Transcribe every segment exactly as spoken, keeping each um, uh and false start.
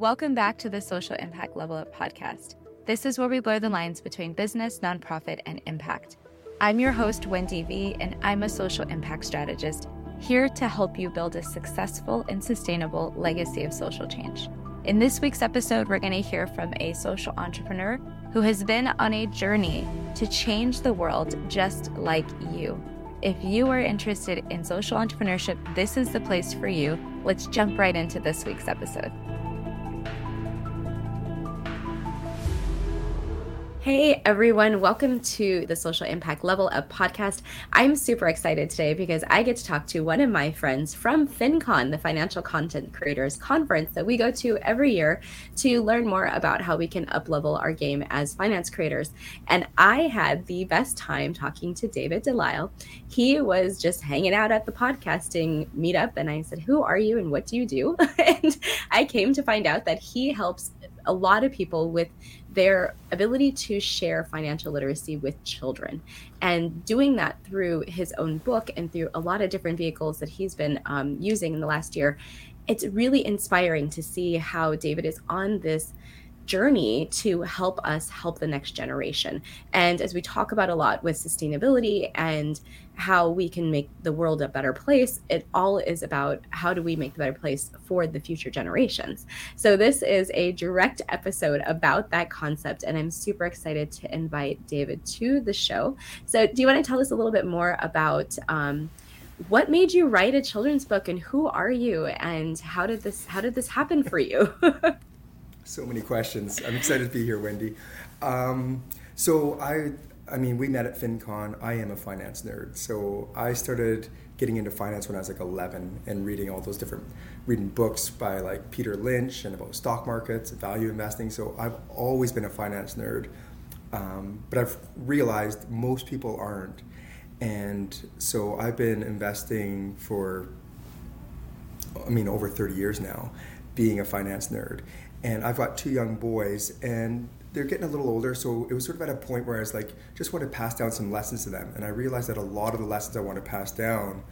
Welcome back to the Social Impact Level Up podcast. This is where we blur the lines between business, nonprofit, and impact. I'm your host, Wendy V, and I'm a social impact strategist here to help you build a successful and sustainable legacy of social change. In this week's episode, we're going to hear from a social entrepreneur who has been on a journey to change the world just like you. If you are interested in social entrepreneurship, this is the place for you. Let's jump right into this week's episode. Hey everyone, welcome to the Social Impact Level Up podcast. I'm super excited today because I get to talk to one of my friends from FinCon, the Financial Content Creators Conference that we go to every year to learn more about how we can up-level our game as finance creators. And I had the best time talking to David Delisle. He was just hanging out at the podcasting meetup and I said, "Who are you and what do you do?" And I came to find out that he helps a lot of people with their ability to share financial literacy with children, and doing that through his own book and through a lot of different vehicles that he's been um, using in the last year. It's really inspiring to see how David is on this journey to help us help the next generation. And as we talk about a lot with sustainability and how we can make the world a better place, it all is about how do we make the better place for the future generations. So this is a direct episode about that concept, and I'm super excited to invite David to the show. So do you want to tell us a little bit more about um, what made you write a children's book, and who are you, and how did this how did this happen for you? So many questions. I'm excited to be here, Wendy. Um, so I, I mean, we met at FinCon. I am a finance nerd. So I started getting into finance when I was like eleven and reading all those different, reading books by like Peter Lynch and about stock markets and value investing. So I've always been a finance nerd, um, but I've realized most people aren't. And so I've been investing for, I mean, over thirty years now, being a finance nerd. And I've got two young boys, and they're getting a little older, so it was sort of at a point where I was like, just want to pass down some lessons to them. And I realized that a lot of the lessons I want to pass down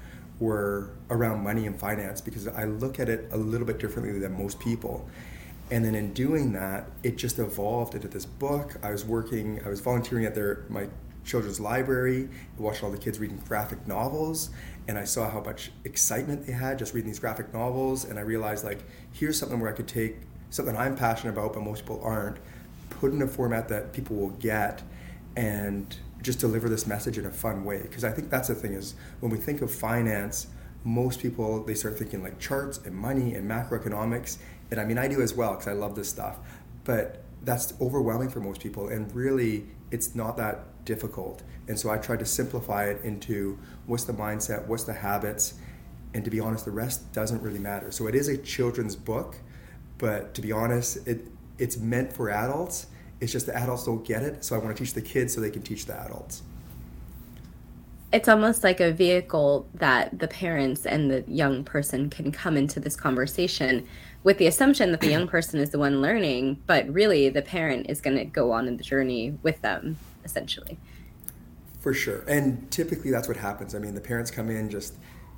were around money and finance, because I look at it a little bit differently than most people. And then in doing that, it just evolved into this book. I was working, I was volunteering at their my children's library, watching all the kids reading graphic novels, and I saw how much excitement they had just reading these graphic novels, and I realized, like, here's something where I could take something I'm passionate about, but most people aren't, put in a format that people will get, and just deliver this message in a fun way. Because I think that's the thing is, when we think of finance, most people, they start thinking like charts and money and macroeconomics. And I mean, I do as well, because I love this stuff. But that's overwhelming for most people. And really, it's not that difficult. And so I tried to simplify it into what's the mindset, what's the habits. And to be honest, the rest doesn't really matter. So it is a children's book. But to be honest, it it's meant for adults. It's just the adults don't get it. So I want to teach the kids so they can teach the adults. It's almost like a vehicle that the parents and the young person can come into this conversation with the assumption that the young person is the one learning, but really the parent is going to go on in the journey with them, essentially. For sure. And typically that's what happens. I mean, the parents come in just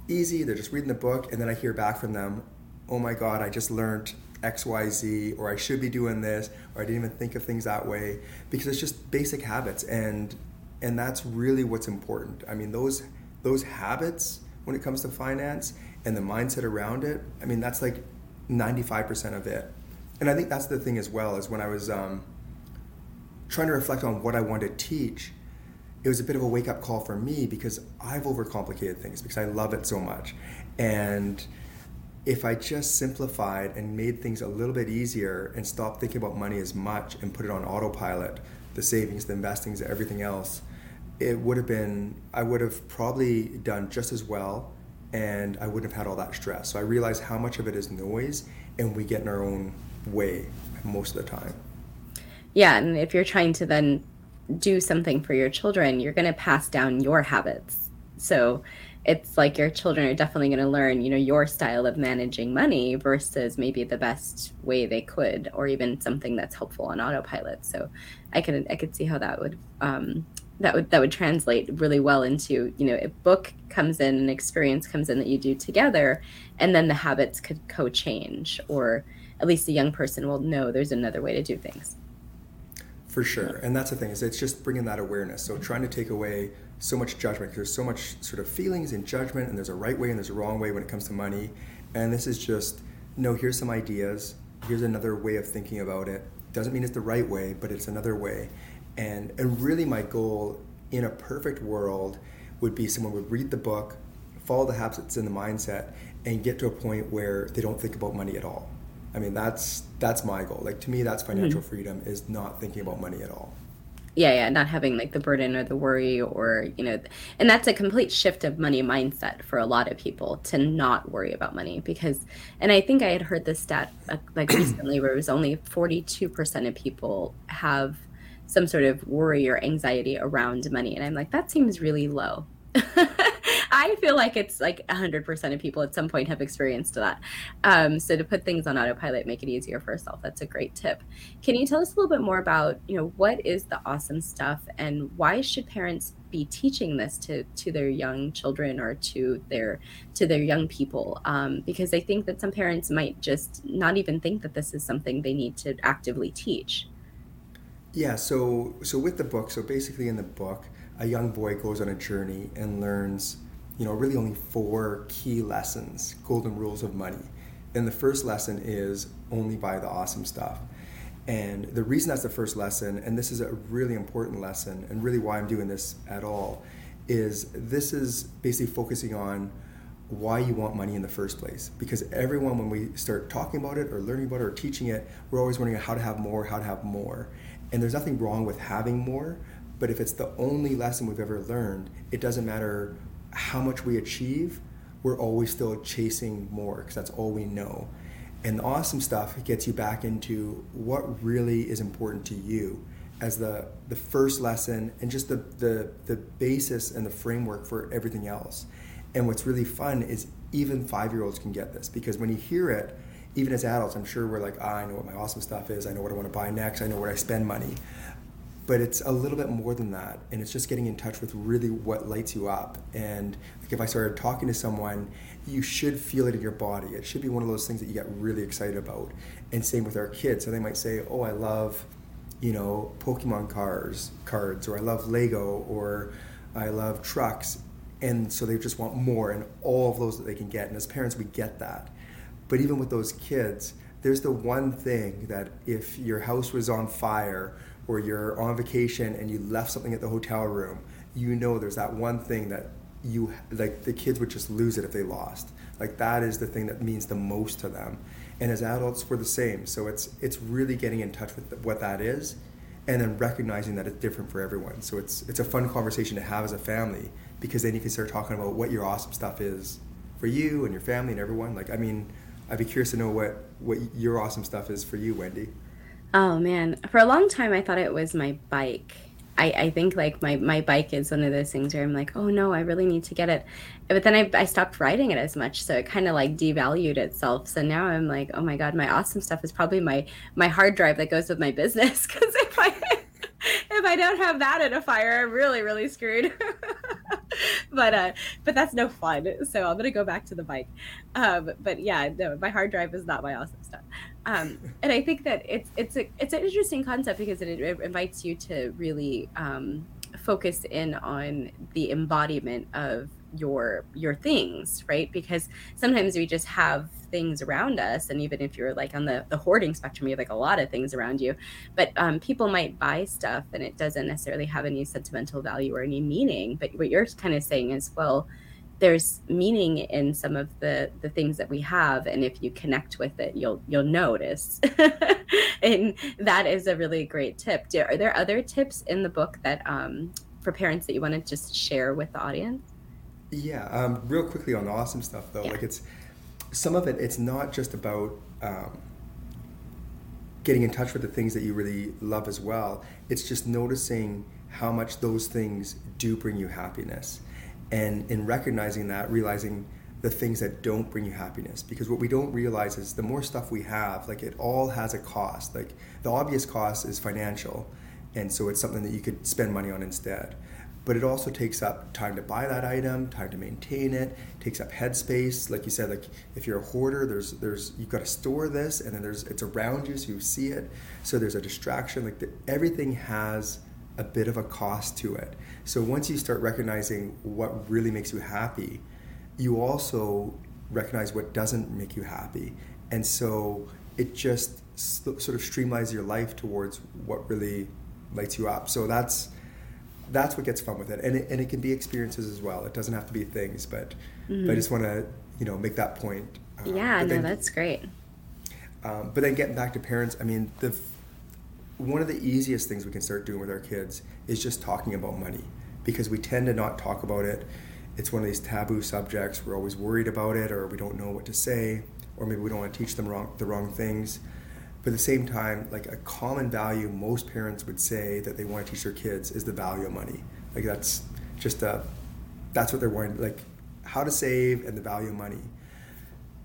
easy. They're just reading the book. And then I hear back from them, "Oh my God, I just learned X Y Z, or I should be doing this, or I didn't even think of things that way," because it's just basic habits, and and that's really what's important. I mean, those those habits when it comes to finance and the mindset around it, I mean, that's like ninety-five percent of it. And I think that's the thing as well, is when I was um, trying to reflect on what I wanted to teach, it was a bit of a wake-up call for me, because I've overcomplicated things because I love it so much. And if I just simplified and made things a little bit easier and stopped thinking about money as much and put it on autopilot, the savings, the investings, everything else, it would have been, I would have probably done just as well, and I wouldn't have had all that stress. So I realized how much of it is noise, and we get in our own way most of the time. Yeah, and if you're trying to then do something for your children, you're going to pass down your habits. So it's like your children are definitely going to learn, you know, your style of managing money versus maybe the best way they could, or even something that's helpful on autopilot. So I could I could see how that would um, that would that would translate really well into, you know, a book comes in, an experience comes in that you do together, and then the habits could co-change, or at least a young person will know there's another way to do things. For sure. And that's the thing, is it's just bringing that awareness. So trying to take away so much judgment, because there's so much sort of feelings and judgment, and there's a right way and there's a wrong way when it comes to money. And this is just, no, here's some ideas. Here's another way of thinking about it. Doesn't mean it's the right way, but it's another way. And, and really my goal in a perfect world would be someone would read the book, follow the habits in the mindset, and get to a point where they don't think about money at all. I mean, that's that's my goal. Like, to me, that's financial mm-hmm. freedom, is not thinking about money at all. Yeah, yeah, not having like the burden or the worry, or, you know, and that's a complete shift of money mindset for a lot of people, to not worry about money. Because, and I think I had heard this stat uh, like recently where it was only forty-two percent of people have some sort of worry or anxiety around money. And I'm like, that seems really low. I feel like it's like one hundred percent of people at some point have experienced that. Um, so to put things on autopilot, make it easier for yourself. That's a great tip. Can you tell us a little bit more about, you know, what is the awesome stuff, and why should parents be teaching this to, to their young children or to their to their young people? Um, because I think that some parents might just not even think that this is something they need to actively teach. Yeah. So so with the book, so basically in the book, a young boy goes on a journey and learns, you know, really only four key lessons, golden rules of money. And the first lesson is only buy the awesome stuff. And the reason that's the first lesson, and this is a really important lesson, and really why I'm doing this at all, is this is basically focusing on why you want money in the first place. Because everyone, when we start talking about it or learning about it or teaching it, we're always wondering how to have more, how to have more. And there's nothing wrong with having more, but if it's the only lesson we've ever learned, it doesn't matter how much we achieve, we're always still chasing more, because that's all we know. And the awesome stuff gets you back into what really is important to you as the the first lesson, and just the the, the basis and the framework for everything else. And what's really fun is even five-year-olds can get this, because when you hear it, even as adults, I'm sure we're like, ah, I know what my awesome stuff is, I know what I want to buy next, I know where I spend money. But it's a little bit more than that, and it's just getting in touch with really what lights you up. And like, if I started talking to someone, you should feel it in your body. It should be one of those things that you get really excited about. And same with our kids. So they might say, oh, I love, you know, Pokemon cars, cards, or I love Lego, or I love trucks. And so they just want more, and all of those that they can get. And as parents, we get that. But even with those kids, there's the one thing that if your house was on fire, or you're on vacation and you left something at the hotel room, you know there's that one thing that you, like, the kids would just lose it if they lost. Like, that is the thing that means the most to them. And as adults, we're the same. So it's it's really getting in touch with what that is, and then recognizing that it's different for everyone. So it's it's a fun conversation to have as a family, because then you can start talking about what your awesome stuff is for you and your family and everyone. Like, I mean, I'd be curious to know what, what your awesome stuff is for you, Wendy. Oh man, for a long time I thought it was my bike. I, I think like my, my bike is one of those things where I'm like, oh no, I really need to get it. But then I, I stopped riding it as much, so it kind of like devalued itself. So now I'm like, oh my God, my awesome stuff is probably my, my hard drive that goes with my business. Because if I, if I don't have that in a fire, I'm really, really screwed. But uh, but that's no fun. So I'm going to go back to the bike. Um, but yeah, no, my hard drive is not my awesome stuff. Um, and I think that it's it's a, it's an interesting concept, because it, it invites you to really um, focus in on the embodiment of your your things, right? Because sometimes we just have things around us, and even if you're like on the, the hoarding spectrum, you have like a lot of things around you, but um, people might buy stuff and it doesn't necessarily have any sentimental value or any meaning. But what you're kind of saying is, well, there's meaning in some of the, the things that we have, and if you connect with it, you'll you'll notice. And that is a really great tip. Do, are there other tips in the book that um, for parents that you want to just share with the audience? Yeah, um, real quickly on the awesome stuff though, yeah. Like it's some of it. It's not just about um, getting in touch with the things that you really love as well. It's just noticing how much those things do bring you happiness. And in recognizing that, realizing the things that don't bring you happiness. Because what we don't realize is the more stuff we have, like it all has a cost. Like the obvious cost is financial. And so it's something that you could spend money on instead. but it also takes up time to buy that item, time to maintain it, takes up headspace. Like you said, like if you're a hoarder, there's there's you've got to store this, and then there's it's around you, so you see it. So there's a distraction. Like the, everything has a bit of a cost to it. So once you start recognizing what really makes you happy, you also recognize what doesn't make you happy, and so it just sort of streamlines your life towards what really lights you up. So that's that's what gets fun with it, and it, and it can be experiences as well. It doesn't have to be things, but, mm-hmm. but I just want to you know make that point. Uh, yeah, no, then, that's great. Um, but then getting back to parents, I mean, the one of the easiest things we can start doing with our kids is just talking about money, because we tend to not talk about it. It's one of these taboo subjects. We're always worried about it, or we don't know what to say, or maybe we don't want to teach them wrong, the wrong things. But at the same time, like a common value most parents would say that they want to teach their kids is the value of money. Like that's just a, that's what they're wanting, like how to save and the value of money.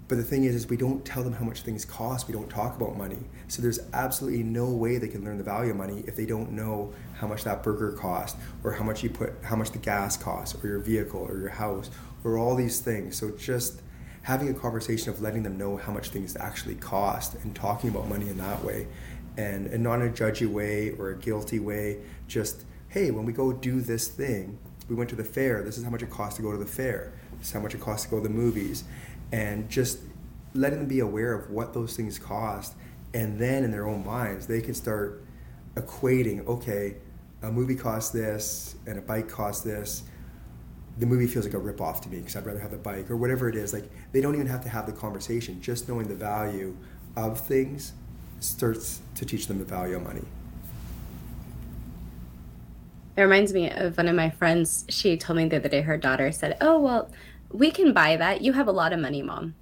But the thing is, is we don't tell them how much things cost. We don't talk about money. So there's absolutely no way they can learn the value of money if they don't know how much that burger cost, or how much you put, how much the gas costs, or your vehicle, or your house, or all these things. So just having a conversation of letting them know how much things actually cost, and talking about money in that way, and, and not in a judgy way or a guilty way. Just, hey, when we go do this thing, we went to the fair. This is how much it costs to go to the fair. This is how much it costs to go to the movies. And just letting them be aware of what those things cost, and then in their own minds they can start equating, okay, a movie costs this and a bike costs this, the movie feels like a rip-off to me because I'd rather have the bike, or whatever it is. Like they don't even have to have the conversation. Just knowing the value of things starts to teach them the value of money. It reminds me of one of my friends. She told me the other day her daughter said, oh well, we can buy that. You have a lot of money, Mom.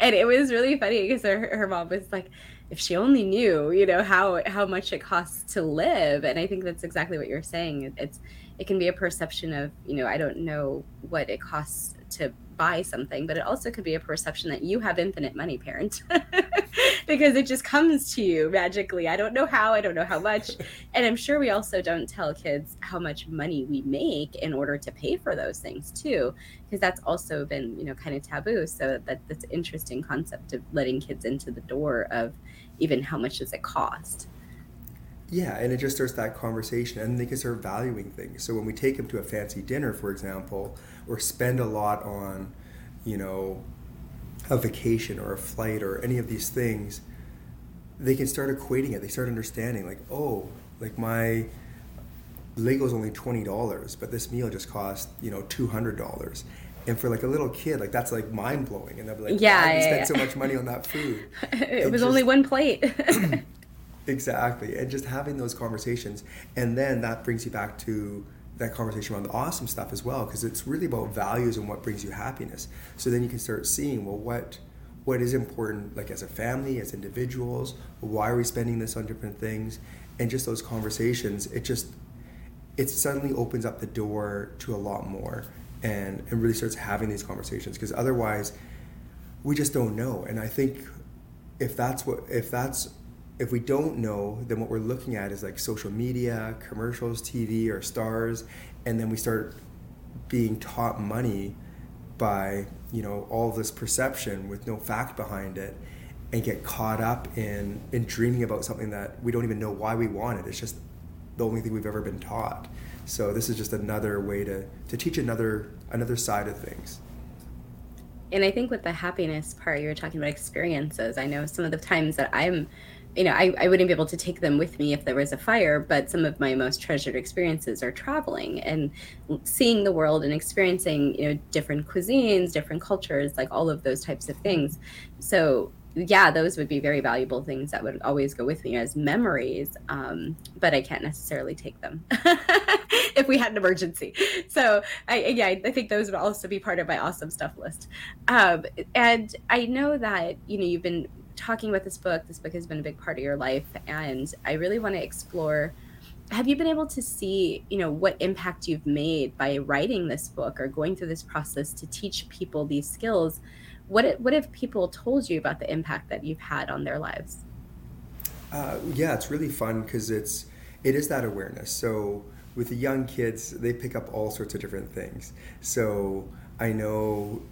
And it was really funny because her, her mom was like, if she only knew, you know, how, how much it costs to live. And I think that's exactly what you're saying. It's, it can be a perception of, you know, I don't know what it costs to buy something, but it also could be a perception that you have infinite money, parent, because it just comes to you magically. I don't know how, I don't know how much. And I'm sure we also don't tell kids how much money we make in order to pay for those things too, because that's also been, you know, kind of taboo. So that that's an interesting concept of letting kids into the door of even how much does it cost? Yeah, and it just starts that conversation, and they can start valuing things. So when we take them to a fancy dinner, for example, or spend a lot on, you know, a vacation or a flight or any of these things, they can start equating it. They start understanding, like, oh, like my Lego's only twenty dollars, but this meal just cost, you know, two hundred dollars. And for like a little kid, like that's like mind blowing. And they'll be like, yeah, I yeah, spent yeah. so much money on that food. it and was just, only one plate. Exactly. And just having those conversations. And then that brings you back to that conversation around the awesome stuff as well, because it's really about values and what brings you happiness. So then you can start seeing, well, what what is important, like as a family, as individuals, why are we spending this on different things? And just those conversations, it just, it suddenly opens up the door to a lot more, and and really starts having these conversations, because otherwise we just don't know. And I think if that's what, if that's, if we don't know, then what we're looking at is like social media, commercials, T V, or stars, and then we start being taught money by, you know, all this perception with no fact behind it, and get caught up in, in dreaming about something that we don't even know why we want it. It's just the only thing we've ever been taught. So this is just another way to, to teach another another side of things. And I think with the happiness part, you were talking about experiences. I know some of the times that I'm you know, I, I wouldn't be able to take them with me if there was a fire, but some of my most treasured experiences are traveling and seeing the world and experiencing, you know, different cuisines, different cultures, like all of those types of things. So yeah, those would be very valuable things that would always go with me as memories, um, but I can't necessarily take them if we had an emergency. So I, yeah, I think those would also be part of my awesome stuff list. Um, and I know that, you know, you've been talking about this book. This book has been a big part of your life, and I really want to explore, have you been able to see, you know, what impact you've made by writing this book or going through this process to teach people these skills? What what have people told you about the impact that you've had on their lives? Uh, yeah, it's really fun because it's it is that awareness. So with the young kids, they pick up all sorts of different things. So I know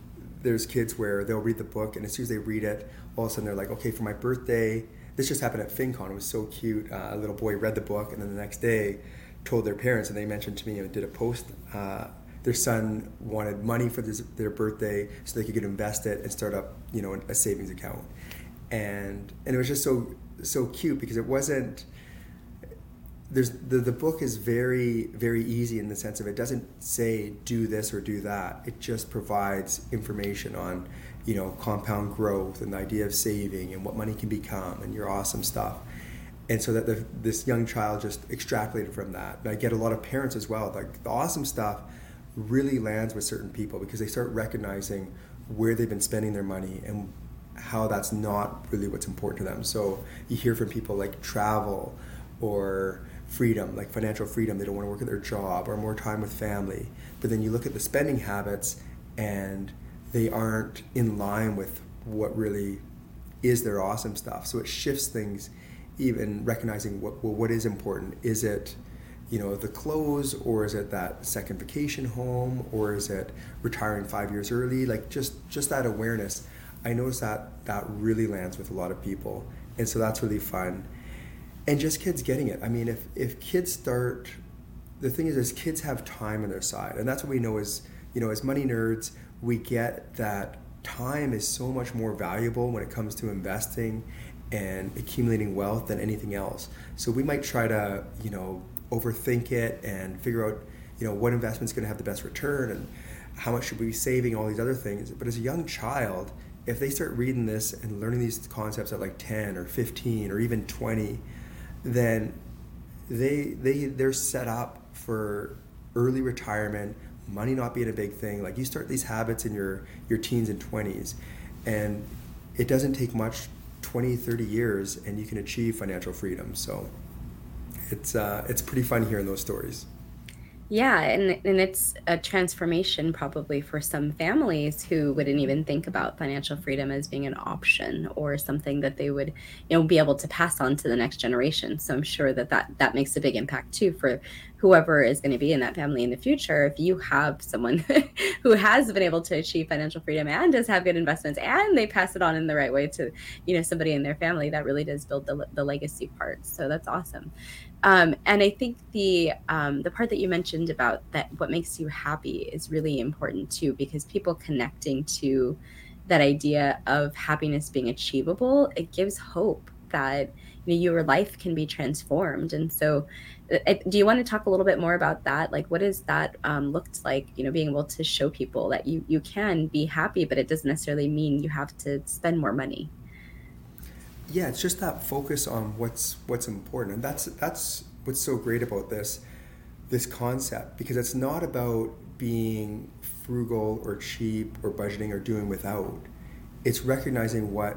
there's kids where they'll read the book, and as soon as they read it, all of a sudden they're like, okay, for my birthday, this just happened at FinCon. It was so cute. Uh, a little boy read the book, and then the next day told their parents, and they mentioned to me, and did a post. Uh, their son wanted money for this, their birthday, so they could get invested and start up, you know, a savings account. And and it was just so so cute because it wasn't. There's the, the book is very, very easy in the sense of it doesn't say do this or do that. It just provides information on, you know, compound growth and the idea of saving and what money can become and your awesome stuff. And so that the, this young child just extrapolated from that. And I get a lot of parents as well, like the awesome stuff really lands with certain people because they start recognizing where they've been spending their money and how that's not really what's important to them. So you hear from people like travel or freedom, like financial freedom, they don't want to work at their job, or more time with family. But then you look at the spending habits and they aren't in line with what really is their awesome stuff. So it shifts things, even recognizing what well, what is important. Is it, you know, the clothes, or is it that second vacation home, or is it retiring five years early? Like just, just that awareness. I notice that that really lands with a lot of people. And so that's really fun. And just kids getting it. I mean, if, if kids start, the thing is, is kids have time on their side. And that's what we know is, you know, as money nerds, we get that time is so much more valuable when it comes to investing and accumulating wealth than anything else. So we might try to, you know, overthink it and figure out, you know, what investment's going to have the best return and how much should we be saving, all these other things. But as a young child, if they start reading this and learning these concepts at like ten or fifteen or even twenty, then they they they're set up for early retirement, money not being a big thing. Like you start these habits in your your teens and twenties, and it doesn't take much, twenty, thirty years, and you can achieve financial freedom. So it's uh it's pretty fun hearing those stories. Yeah, and and it's a transformation probably for some families who wouldn't even think about financial freedom as being an option or something that they would, you know, be able to pass on to the next generation. So I'm sure that that, that makes a big impact too for whoever is going to be in that family in the future. If you have someone who has been able to achieve financial freedom and does have good investments and they pass it on in the right way to, you know, somebody in their family, that really does build the the legacy part. So that's awesome. Um, and I think the um, the part that you mentioned about that what makes you happy is really important too, because people connecting to that idea of happiness being achievable, it gives hope that, you know, your life can be transformed. And so do you want to talk a little bit more about that? Like, what has that um, looked like, you know, being able to show people that you, you can be happy, but it doesn't necessarily mean you have to spend more money? Yeah, it's just that focus on what's what's important. And that's that's what's so great about this, this concept, because it's not about being frugal or cheap or budgeting or doing without. It's recognizing what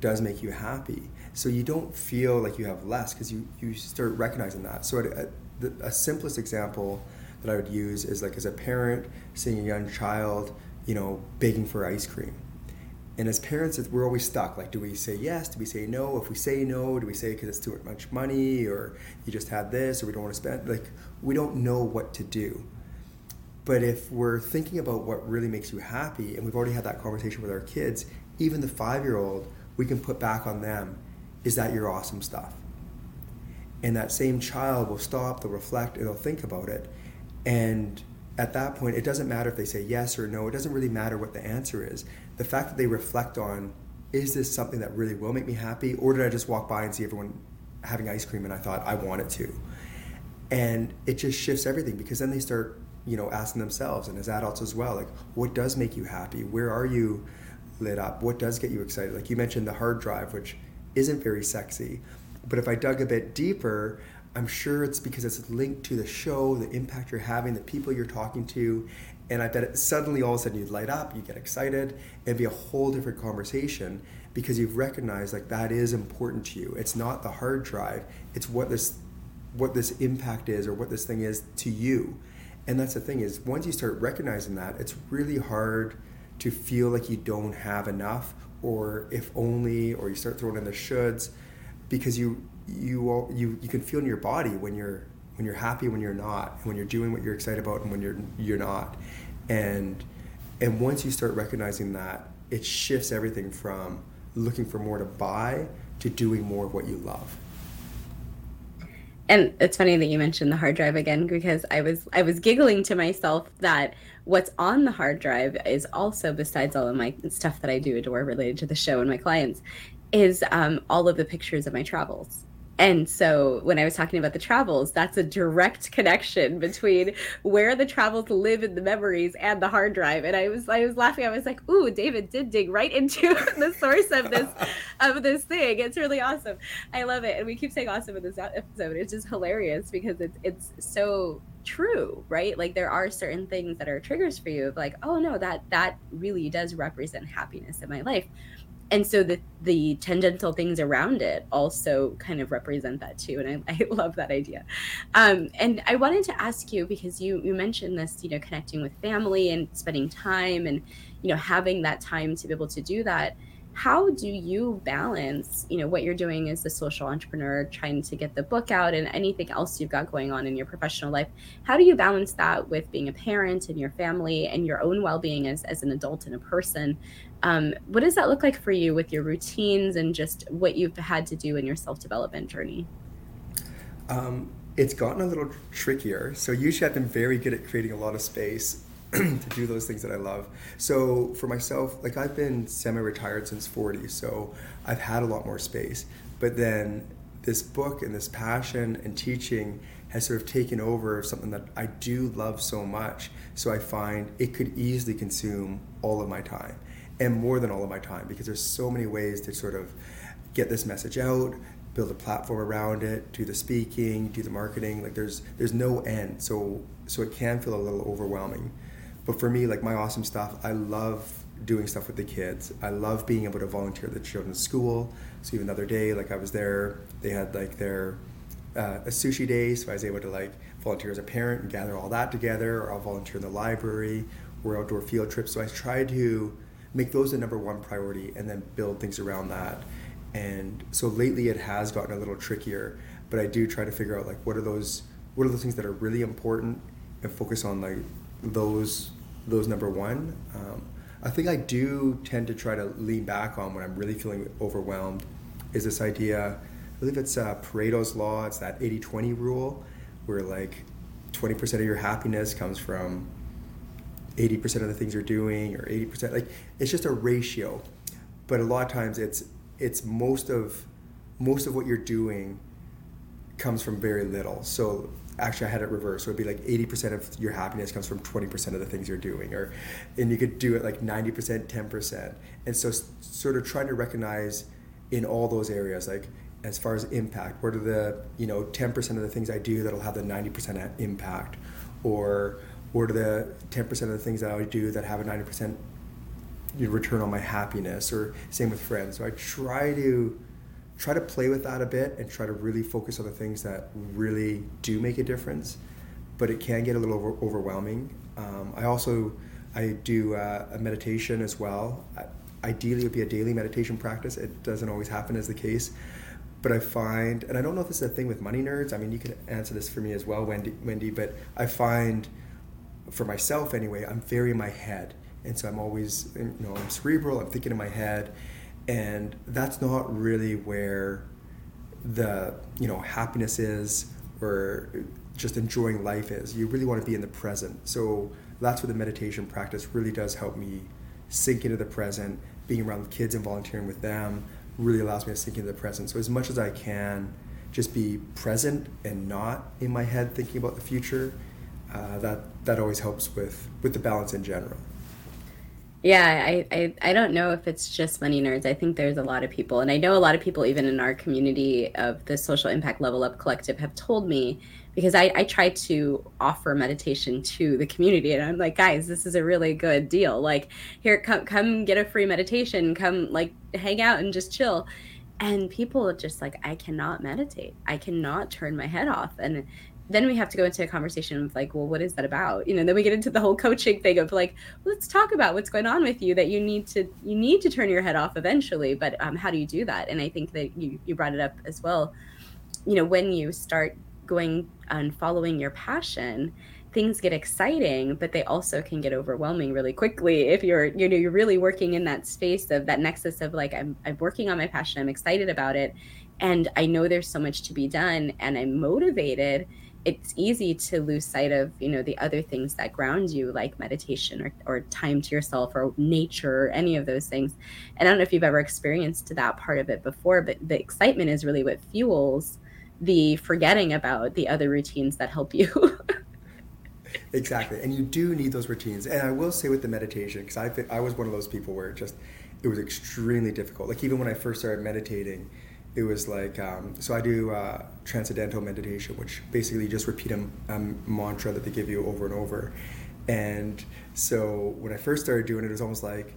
does make you happy. So you don't feel like you have less because you, you start recognizing that. So a, a, a simplest example that I would use is like as a parent seeing a young child, you know, begging for ice cream. And as parents, we're always stuck. Like, do we say yes? Do we say no? If we say no, do we say because it's too much money, or you just had this, or we don't want to spend? Like, we don't know what to do. But if we're thinking about what really makes you happy, and we've already had that conversation with our kids, even the five-year-old, we can put back on them, is that your awesome stuff? And that same child will stop, they'll reflect, and they'll think about it. And at that point, it doesn't matter if they say yes or no. It doesn't really matter what the answer is. The fact that they reflect on, is this something that really will make me happy? Or did I just walk by and see everyone having ice cream and I thought I wanted to? And it just shifts everything, because then they start, you know, asking themselves, and as adults as well, like, what does make you happy? Where are you lit up? What does get you excited? Like you mentioned the hard drive, which isn't very sexy. But if I dug a bit deeper, I'm sure it's because it's linked to the show, the impact you're having, the people you're talking to. And I bet it suddenly all of a sudden you light up, you get excited, it'd be a whole different conversation because you've recognized like that is important to you. It's not the hard drive, it's what this what this impact is or what this thing is to you. And that's the thing is, once you start recognizing that, it's really hard to feel like you don't have enough, or if only, or you start throwing in the shoulds, because you You, all, you you can feel in your body when you're when you're happy, when you're not, when you're doing what you're excited about, and when you're you're not. And and once you start recognizing that, it shifts everything from looking for more to buy to doing more of what you love. And it's funny that you mentioned the hard drive again, because I was I was giggling to myself that what's on the hard drive is also, besides all of my stuff that I do adore related to the show and my clients, is um, all of the pictures of my travels. And so when I was talking about the travels, that's a direct connection between where the travels live in the memories and the hard drive. And I was I was laughing. I was like, ooh, David did dig right into the source of this of this thing. It's really awesome. I love it. And we keep saying awesome in this episode. It's just hilarious because it's it's so true, right? Like there are certain things that are triggers for you of like, oh no, that that really does represent happiness in my life. And so the the tangential things around it also kind of represent that too. And I, I love that idea. Um, and I wanted to ask you, because you, you mentioned this, you know, connecting with family and spending time and, you know, having that time to be able to do that. How do you balance, you know, what you're doing as a social entrepreneur, trying to get the book out and anything else you've got going on in your professional life? How do you balance that with being a parent and your family and your own well-being as, as an adult and a person? Um, what does that look like for you with your routines and just what you've had to do in your self-development journey? Um, it's gotten a little trickier. So usually I've been very good at creating a lot of space to do those things that I love. So for myself, like I've been semi-retired since forty, so I've had a lot more space. But then this book and this passion and teaching has sort of taken over something that I do love so much. So I find it could easily consume all of my time, and more than all of my time, because there's so many ways to sort of get this message out, build a platform around it, do the speaking, do the marketing. Like there's there's no end. So so it can feel a little overwhelming. But for me, like my awesome stuff, I love doing stuff with the kids. I love being able to volunteer at the children's school. So even the other day, like I was there, they had like their uh, a sushi day, so I was able to like volunteer as a parent and gather all that together, or I'll volunteer in the library, or outdoor field trips. So I try to make those the number one priority and then build things around that. And so lately it has gotten a little trickier, but I do try to figure out like what are those what are those things that are really important and focus on like those those number one. Um, I think I do tend to try to lean back on when I'm really feeling overwhelmed is this idea, I believe it's uh, Pareto's law, it's that eighty twenty rule where like twenty percent of your happiness comes from eighty percent of the things you're doing, or eighty percent, like it's just a ratio. But a lot of times it's it's most of most of what you're doing comes from very little. So actually I had it reversed. So it'd be like eighty percent of your happiness comes from twenty percent of the things you're doing, or and you could do it like ninety percent, ten percent. And so sort of trying to recognize in all those areas, like as far as impact, what are the, you know, ten percent of the things I do that'll have the ninety percent impact, or Or to the ten percent of the things that I do that have a ninety percent return on my happiness, or same with friends. So I try to try to play with that a bit and try to really focus on the things that really do make a difference, but it can get a little over- overwhelming. Um, I also, I do uh, a meditation as well. Ideally it would be a daily meditation practice. It doesn't always happen as the case, but I find, and I don't know if this is a thing with money nerds, I mean, you could answer this for me as well, Wendy, Wendy but I find, for myself anyway, I'm very in my head. And so I'm always, you know, I'm cerebral, I'm thinking in my head. And that's not really where the, you know, happiness is, or just enjoying life is. You really want to be in the present. So that's where the meditation practice really does help me sink into the present. Being around the kids and volunteering with them really allows me to sink into the present. So as much as I can, just be present and not in my head thinking about the future. Uh, that that always helps with, with the balance in general. Yeah, I, I, I don't know if it's just money nerds. I think there's a lot of people, and I know a lot of people even in our community of the Social Impact Level Up Collective have told me, because I, I try to offer meditation to the community, and I'm like, guys, this is a really good deal. Like, here, come come get a free meditation, come like hang out and just chill. And people are just like, I cannot meditate. I cannot turn my head off. And then we have to go into a conversation of like, well, what is that about? You know, then we get into the whole coaching thing of like, let's talk about what's going on with you that you need to, you need to turn your head off eventually, but um, how do you do that? And I think that you, you brought it up as well. You know, when you start going and following your passion, things get exciting, but they also can get overwhelming really quickly if you're, you know, you're really working in that space of that nexus of like, I'm, I'm working on my passion, I'm excited about it, and I know there's so much to be done, and I'm motivated. It's easy to lose sight of, you know, the other things that ground you, like meditation or, or time to yourself or nature or any of those things. And I don't know if you've ever experienced that part of it before, but the excitement is really what fuels the forgetting about the other routines that help you. Exactly. And you do need those routines. And I will say with the meditation, because I, I was one of those people where it just, it was extremely difficult. Like even when I first started meditating, it was like, um, so I do uh, Transcendental Meditation, which basically just repeat a, a mantra that they give you over and over. And so when I first started doing it, it was almost like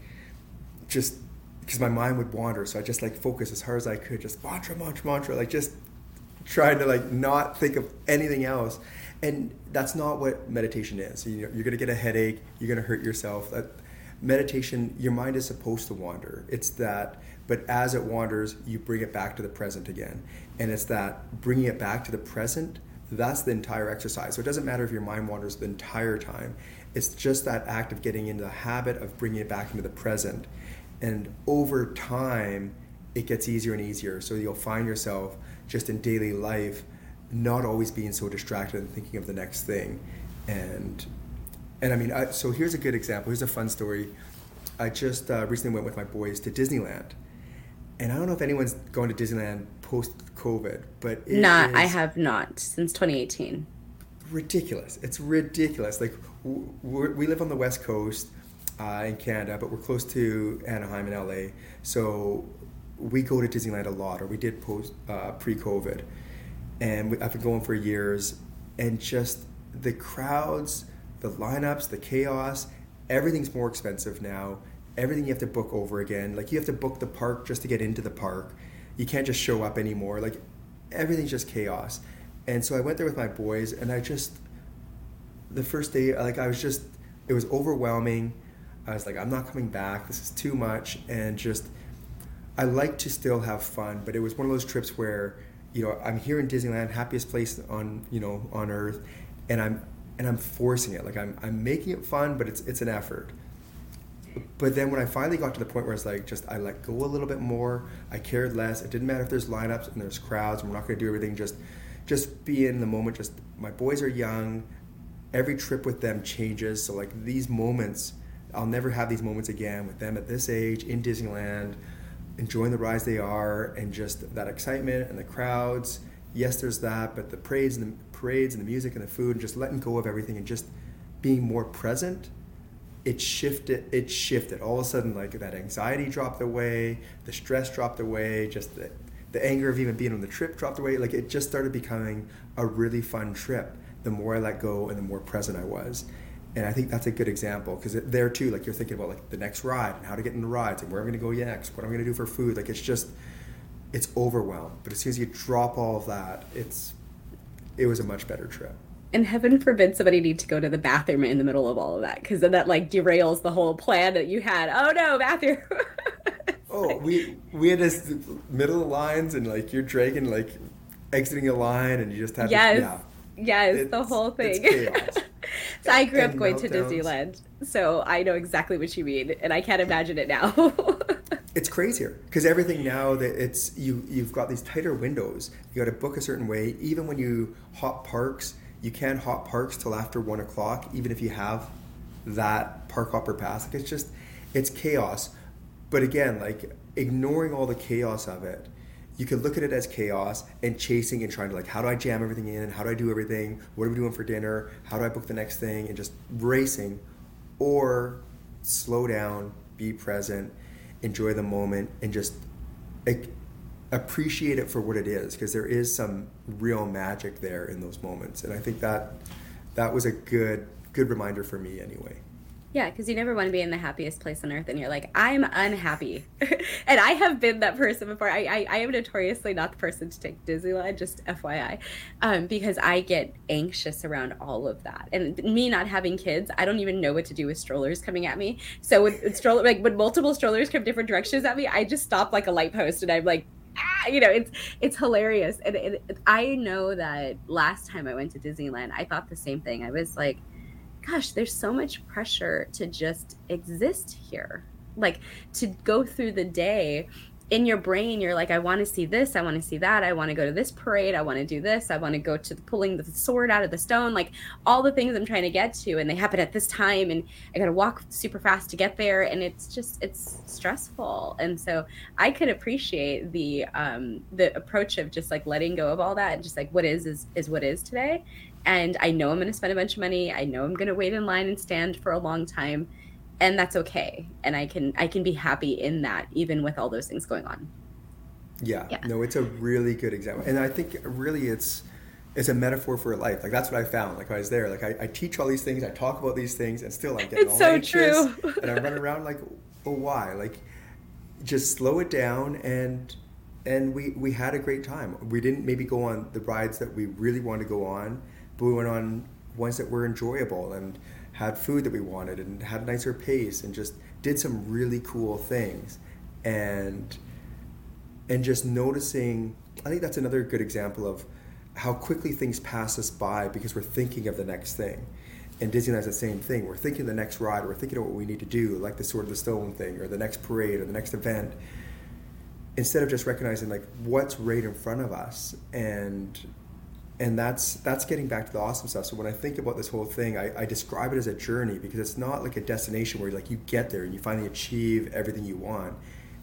just, because my mind would wander. So I just like focus as hard as I could, just mantra, mantra, mantra, like just trying to like not think of anything else. And that's not what meditation is. You know, you're going to get a headache. You're going to hurt yourself. That meditation, your mind is supposed to wander. It's that, but as it wanders, you bring it back to the present again. And it's that bringing it back to the present, that's the entire exercise. So it doesn't matter if your mind wanders the entire time. It's just that act of getting into the habit of bringing it back into the present. And over time, it gets easier and easier. So you'll find yourself just in daily life not always being so distracted and thinking of the next thing. And and I mean, I, so here's a good example. Here's a fun story. I just uh, recently went with my boys to Disneyland. And I don't know if anyone's going to Disneyland post-COVID, but it nah, is... I have not since twenty eighteen. Ridiculous. It's ridiculous. Like, we're, we live on the West Coast uh, in Canada, but we're close to Anaheim and L A. So we go to Disneyland a lot, or we did post uh, pre-COVID. And we, I've been going for years, and just the crowds, the lineups, the chaos, everything's more expensive now. Everything you have to book over again. Like you have to book the park just to get into the park. You can't just show up anymore. Like everything's just chaos. And so I went there with my boys, and I just, the first day, like I was just, it was overwhelming. I was like, I'm not coming back. This is too much. And just, I like to still have fun, but it was one of those trips where, you know, I'm here in Disneyland, happiest place on, you know, on earth, and I'm and I'm forcing it. Like I'm I'm making it fun, but it's it's an effort. But then when I finally got to the point where it's like just I let go a little bit more, I cared less. It didn't matter if there's lineups and there's crowds, and we're not gonna do everything, just just be in the moment. Just my boys are young, every trip with them changes. So like these moments, I'll never have these moments again with them at this age in Disneyland, enjoying the rise they are, and just that excitement and the crowds. Yes, there's that, but the parades and the parades and the music and the food, and just letting go of everything and just being more present. It shifted. It shifted. All of a sudden, like that anxiety dropped away, the stress dropped away, just the, the anger of even being on the trip dropped away. Like it just started becoming a really fun trip. The more I let go and the more present I was. And I think that's a good example, because there too, like you're thinking about like the next ride and how to get in the rides and where I'm going to go next, what I'm going to do for food. Like it's just, it's overwhelmed. But as soon as you drop all of that, it's, it was a much better trip. And heaven forbid somebody need to go to the bathroom in the middle of all of that, because then that like derails the whole plan that you had. Oh no, bathroom. oh, like... we we had this middle of lines, and like you're dragging, like exiting a line, and you just have yes. to, yeah. Yes, it's, the whole thing. It's chaos. So I grew up going meltdowns. To Disneyland, so I know exactly what you mean, and I can't imagine it now. It's crazier, because everything now that it's you, you've got these tighter windows. You got to book a certain way. Even when you hop parks, you can't hop parks till after one o'clock, even if you have that park hopper pass. Like it's just, it's chaos. But again, like ignoring all the chaos of it. You can look at it as chaos and chasing and trying to like, how do I jam everything in? How do I do everything? What are we doing for dinner? How do I book the next thing? And just racing, or slow down, be present, enjoy the moment, and just like, appreciate it for what it is, because there is some real magic there in those moments. And I think that that was a good, good reminder for me anyway. Yeah, because you never want to be in the happiest place on earth, and you're like, I'm unhappy. And I have been that person before. I, I I am notoriously not the person to take Disneyland, just F Y I, um, because I get anxious around all of that. And me not having kids, I don't even know what to do with strollers coming at me. So with, with stroller, like when multiple strollers come different directions at me, I just stop like a light post, and I'm like, ah! you know, it's it's hilarious. And it, it, I know that last time I went to Disneyland, I thought the same thing. I was like, gosh, there's so much pressure to just exist here. Like, to go through the day in your brain, you're like, I want to see this, I want to see that, I want to go to this parade, I want to do this, I want to go to the pulling the sword out of the stone, like all the things I'm trying to get to, and they happen at this time, and I got to walk super fast to get there, and it's just, it's stressful. And so I could appreciate the um, the approach of just like letting go of all that, and just like what is is, is what is today. And I know I'm going to spend a bunch of money, I know I'm going to wait in line and stand for a long time, and that's okay. And I can I can be happy in that, even with all those things going on. Yeah, yeah. No, it's a really good example. And I think really it's it's a metaphor for life. Like that's what I found, like I was there. Like I, I teach all these things, I talk about these things, and still I'm getting it's all so anxious. True. And I'm running around like, well, why? Like, just slow it down. And and we, we had a great time. We didn't maybe go on the rides that we really wanted to go on, but we went on ones that were enjoyable and had food that we wanted and had a nicer pace and just did some really cool things. And and just noticing, I think that's another good example of how quickly things pass us by because we're thinking of the next thing. And Disneyland's the same thing. We're thinking of the next ride, we're thinking of what we need to do, like the Sword of the Stone thing or the next parade or the next event. Instead of just recognizing like what's right in front of us. And And that's that's getting back to the awesome stuff. So when I think about this whole thing, I, I describe it as a journey because it's not like a destination where like you get there and you finally achieve everything you want.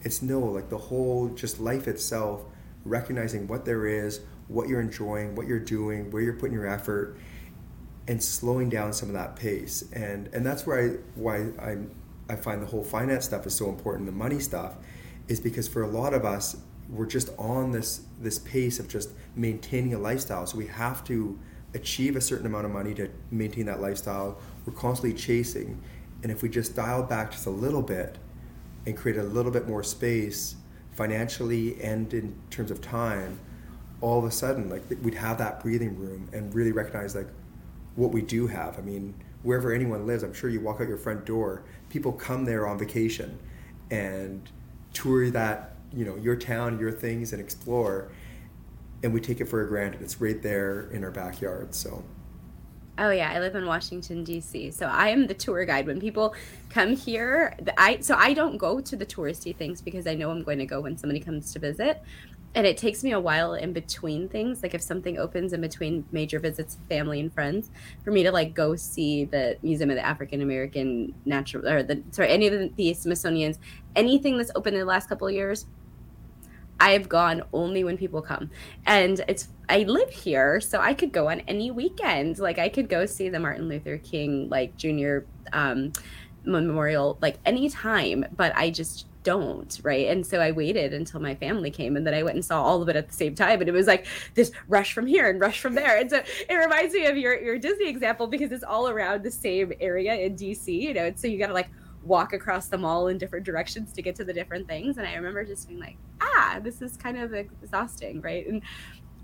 It's no, like the whole just life itself, recognizing what there is, what you're enjoying, what you're doing, where you're putting your effort, and slowing down some of that pace. And and that's where I why I I find the whole finance stuff is so important, the money stuff, is because for a lot of us, we're just on this this pace of just maintaining a lifestyle. So we have to achieve a certain amount of money to maintain that lifestyle. We're constantly chasing. And if we just dial back just a little bit and create a little bit more space financially and in terms of time, all of a sudden, like we'd have that breathing room and really recognize like what we do have. I mean, wherever anyone lives, I'm sure you walk out your front door, people come there on vacation and tour that, you know, your town, your things, and explore, and we take it for granted. It's right there in our backyard. So oh yeah, I live in Washington, D C, so I am the tour guide. When people come here, I so I don't go to the touristy things because I know I'm going to go when somebody comes to visit, and it takes me a while in between things. Like if something opens in between major visits to family and friends, for me to like go see the Museum of the African American Natural, or the sorry, any of the, the Smithsonian's, anything that's opened in the last couple of years, I've gone only when people come. And it's, I live here, so I could go on any weekend. Like I could go see the Martin Luther King like Junior um, memorial, like any time, but I just don't, right? And so I waited until my family came, and then I went and saw all of it at the same time. And it was like this rush from here and rush from there. And so it reminds me of your, your Disney example because it's all around the same area in D C, you know? And so you gotta like walk across the mall in different directions to get to the different things. And I remember just being like, ah, this is kind of exhausting, right? And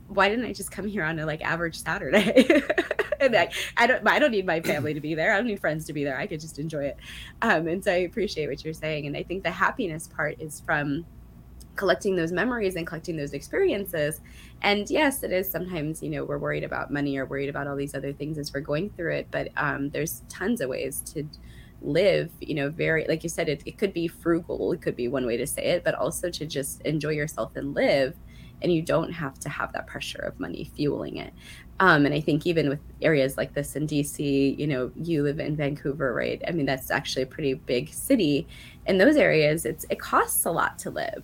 why didn't I just come here on a like average Saturday? And I, I don't, I don't need my family to be there. I don't need friends to be there. I could just enjoy it. Um, and so I appreciate what you're saying. And I think the happiness part is from collecting those memories and collecting those experiences. And yes, it is sometimes, you know, we're worried about money or worried about all these other things as we're going through it. But um, there's tons of ways to live, you know, very, like you said, it, it could be frugal, it could be one way to say it, but also to just enjoy yourself and live, and you don't have to have that pressure of money fueling it. Um, and I think even with areas like this in D C, you know, you live in Vancouver, right? I mean, that's actually a pretty big city. In those areas, it's it costs a lot to live.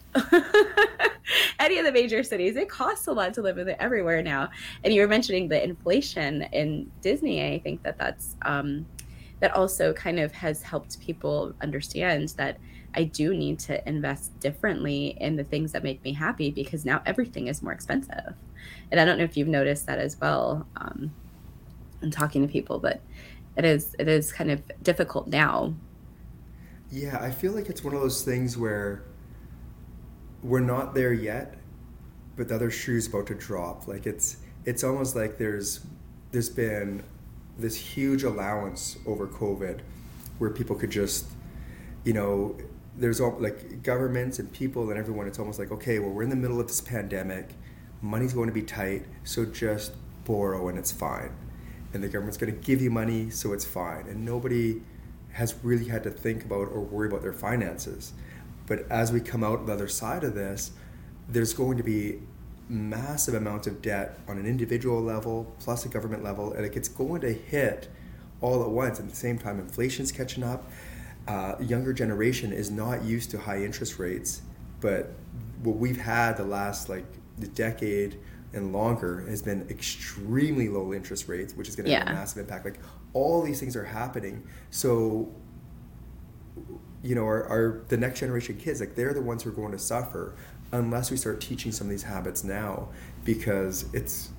Any of the major cities, it costs a lot to live in everywhere now. And you were mentioning the inflation in Disney. I think that that's um, that also kind of has helped people understand that I do need to invest differently in the things that make me happy, because now everything is more expensive. And I don't know if you've noticed that as well um, in talking to people, but it is it is kind of difficult now. Yeah, I feel like it's one of those things where we're not there yet, but the other shoe's about to drop. Like it's it's almost like there's there's been this huge allowance over COVID where people could just, you know, there's all, like, governments and people and everyone, it's almost like, okay, well, we're in the middle of this pandemic, money's going to be tight, so just borrow and it's fine. And the government's going to give you money, so it's fine. And nobody has really had to think about or worry about their finances. But as we come out the other side of this, there's going to be massive amounts of debt on an individual level, plus a government level, and it's going to hit all at once. At the same time, inflation's catching up. Uh, younger generation is not used to high interest rates, but what we've had the last like the decade and longer has been extremely low interest rates, which is going to yeah. have a massive impact. Like all these things are happening, so you know, our, our the next generation kids, like they're the ones who are going to suffer unless we start teaching some of these habits now, because it's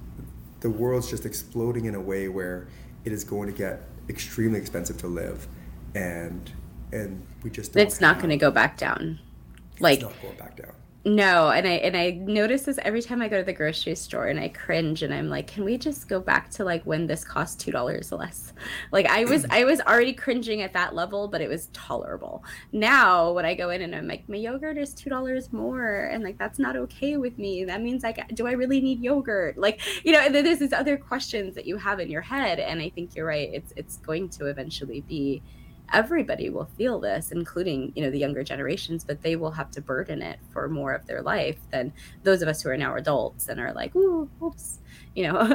the world's just exploding in a way where it is going to get extremely expensive to live, and. And we just don't it's not going to go back down. Like, it's not going back down. No, and I and I notice this every time I go to the grocery store, and I cringe, and I'm like, can we just go back to like when this cost two dollars less? Like I was I was already cringing at that level, but it was tolerable. Now when I go in and I'm like, my yogurt is two dollars more, and like that's not okay with me. That means like, do I really need yogurt? Like, you know, and then there's these other questions that you have in your head, and I think you're right. It's it's going to eventually be. Everybody will feel this, including, you know, the younger generations, but they will have to burden it for more of their life than those of us who are now adults and are like, ooh, oops, you know,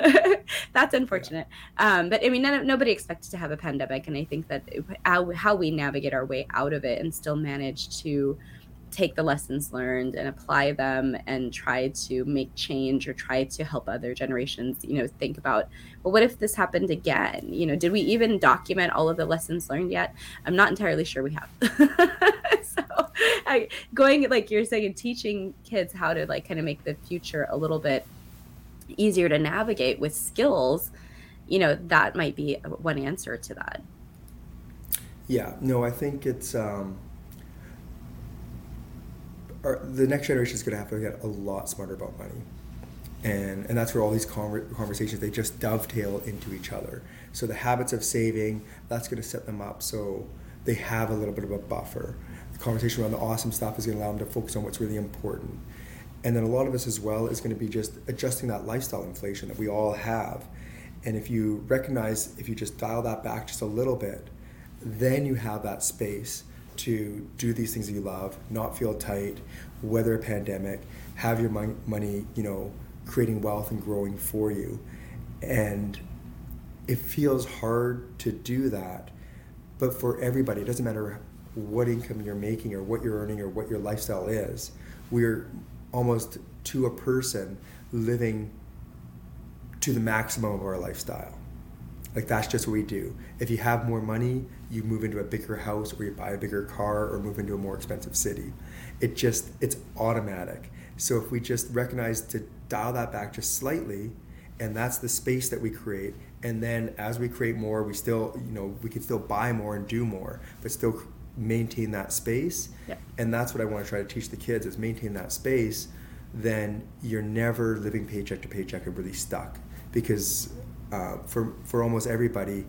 that's unfortunate. Yeah. Um, but I mean, none, nobody expected to have a pandemic. And I think that how, how we navigate our way out of it and still manage to take the lessons learned and apply them and try to make change or try to help other generations, you know, think about, well, what if this happened again? You know, did we even document all of the lessons learned yet? I'm not entirely sure we have. So I, going, like you're saying, teaching kids how to like kind of make the future a little bit easier to navigate with skills, you know, that might be one answer to that. Yeah, no, I think it's, um, Our, the next generation is going to have to get a lot smarter about money, and and that's where all these conver- conversations they just dovetail into each other. So the habits of saving, that's going to set them up so they have a little bit of a buffer. The conversation around the awesome stuff is going to allow them to focus on what's really important, and then a lot of us as well is going to be just adjusting that lifestyle inflation that we all have. And if you recognize, if you just dial that back just a little bit, then you have that space to do these things that you love, not feel tight, weather a pandemic, have your mon- money, you know, creating wealth and growing for you. And it feels hard to do that, but for everybody, it doesn't matter what income you're making or what you're earning or what your lifestyle is, we're almost to a person living to the maximum of our lifestyle. Like that's just what we do. If you have more money, you move into a bigger house or you buy a bigger car or move into a more expensive city. It just, it's automatic. So if we just recognize to dial that back just slightly, and that's the space that we create. And then as we create more, we still, you know, we can still buy more and do more, but still maintain that space. Yeah. And that's what I want to try to teach the kids is maintain that space. Then you're never living paycheck to paycheck and really stuck, because uh, for, for almost everybody,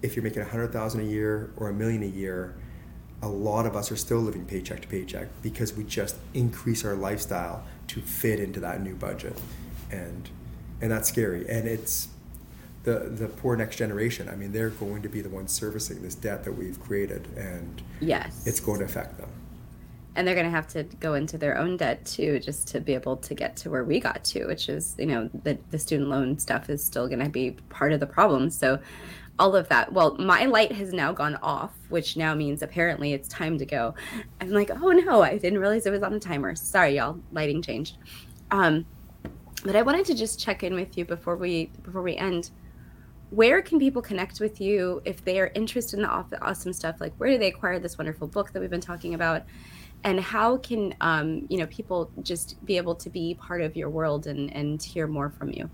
if you're making one hundred thousand dollars a year or a million a year, a lot of us are still living paycheck to paycheck because we just increase our lifestyle to fit into that new budget. And and that's scary. And it's the the poor next generation. I mean, they're going to be the ones servicing this debt that we've created, and yes, it's going to affect them. And they're going to have to go into their own debt too, just to be able to get to where we got to, which is, you know, the, the student loan stuff is still going to be part of the problem. So all of that. Well, my light has now gone off, which now means apparently it's time to go. I'm like, oh no, I didn't realize it was on a timer. Sorry, y'all, lighting changed. Um, but I wanted to just check in with you before we before we end. Where can people connect with you if they are interested in the awesome stuff? Like, where do they acquire this wonderful book that we've been talking about? And how can um, you know, people just be able to be part of your world and, and hear more from you?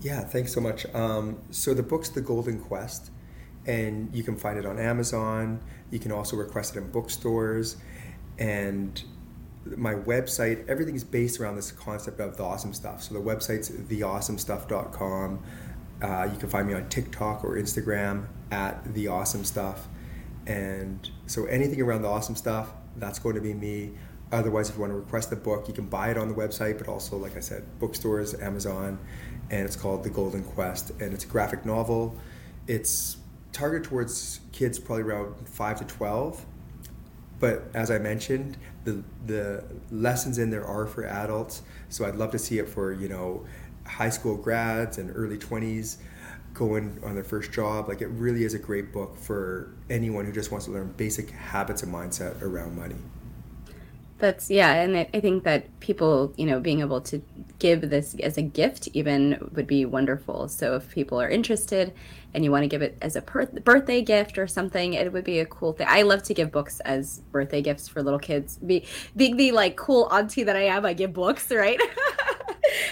Yeah, thanks so much. Um, so the book's The Golden Quest, and you can find it on Amazon. You can also request it in bookstores. And my website, everything's based around this concept of the awesome stuff. So the website's the awesome stuff dot com. Uh, you can find me on TikTok or Instagram at the awesome stuff. And so anything around the awesome stuff, that's going to be me. Otherwise, if you want to request the book, you can buy it on the website, but also, like I said, bookstores, Amazon, and it's called The Golden Quest, and it's a graphic novel. It's targeted towards kids probably around five to twelve, but as I mentioned, the the lessons in there are for adults, so I'd love to see it for, you know, high school grads and early twenties going on their first job. Like, it really is a great book for anyone who just wants to learn basic habits and mindset around money. That's, yeah, and I think that people, you know, being able to give this as a gift even would be wonderful. So if people are interested and you want to give it as a per- birthday gift or something, it would be a cool thing. I love to give books as birthday gifts for little kids. Be, being the, like, cool auntie that I am, I give books, right?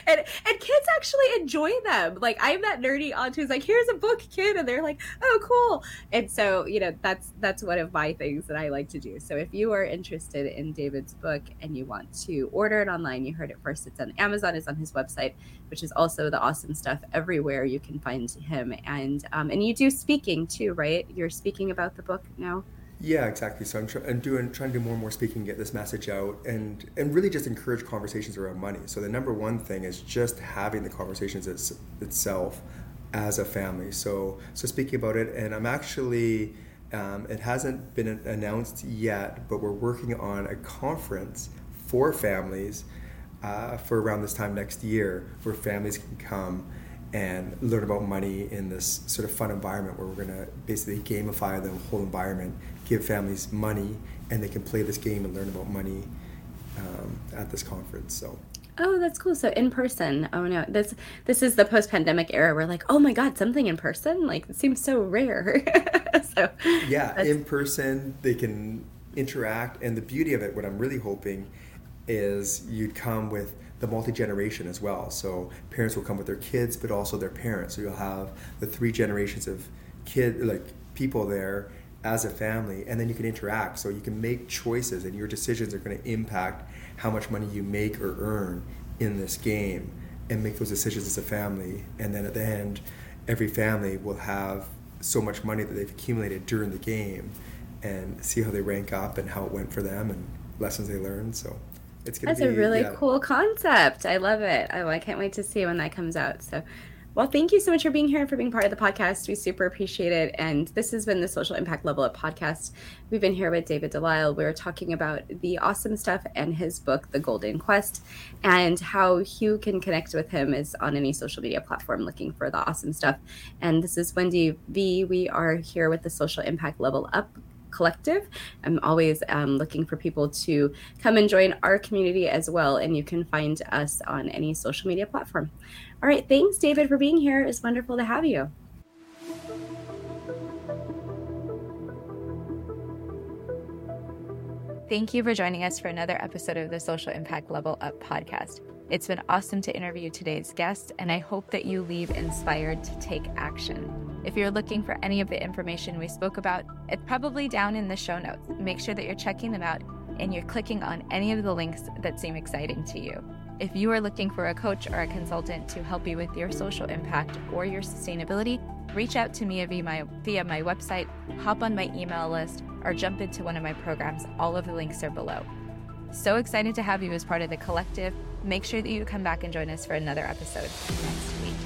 And and kids actually enjoy them. Like, I'm that nerdy aunt who's like, here's a book, kid, and they're like, oh, cool. And so, you know, that's that's one of my things that I like to do. So if you are interested in David's book and you want to order it online, you heard it first, it's on Amazon, it's on his website, which is also The Awesome Stuff. Everywhere you can find him. And um and you do speaking too, right? You're speaking about the book now? Yeah, exactly. So I'm, tr- I'm doing, trying to do more and more speaking, get this message out, and, and really just encourage conversations around money. So the number one thing is just having the conversations it's, itself as a family. So so speaking about it, and I'm actually, um, it hasn't been announced yet, but we're working on a conference for families uh, for around this time next year, where families can come and learn about money in this sort of fun environment where we're going to basically gamify the whole environment, give families money, and they can play this game and learn about money um, at this conference. So. Oh, that's cool. So in person. Oh, no. This this is the post-pandemic era. We're like, oh, my God, something in person? Like, it seems so rare. So yeah, that's... in person, they can interact. And the beauty of it, what I'm really hoping is you'd come with the multi-generation as well. So parents will come with their kids, but also their parents. So you'll have the three generations of kid, like people there as a family, and then you can interact. So you can make choices, and your decisions are going to impact how much money you make or earn in this game, and make those decisions as a family. And then at the end, every family will have so much money that they've accumulated during the game, and see how they rank up and how it went for them and lessons they learned. So. It's gonna That's be, a really yeah. cool concept. I love it. Oh, I can't wait to see when that comes out. So, well, thank you so much for being here and for being part of the podcast. We super appreciate it. And this has been the Social Impact Level Up podcast. We've been here with David Delisle. We're talking about The Awesome Stuff and his book, The Golden Quest, and how you can connect with him is on any social media platform looking for The Awesome Stuff. And this is Wendy V. We are here with the Social Impact Level Up Collective. I'm always um, looking for people to come and join our community as well. And you can find us on any social media platform. All right. Thanks, David, for being here. It's wonderful to have you. Thank you for joining us for another episode of the Social Impact Level Up podcast. It's been awesome to interview today's guest, and I hope that you leave inspired to take action. If you're looking for any of the information we spoke about, it's probably down in the show notes. Make sure that you're checking them out and you're clicking on any of the links that seem exciting to you. If you are looking for a coach or a consultant to help you with your social impact or your sustainability, reach out to me via my, via my website, hop on my email list, or jump into one of my programs. All of the links are below. So excited to have you as part of the collective. Make sure that you come back and join us for another episode next week.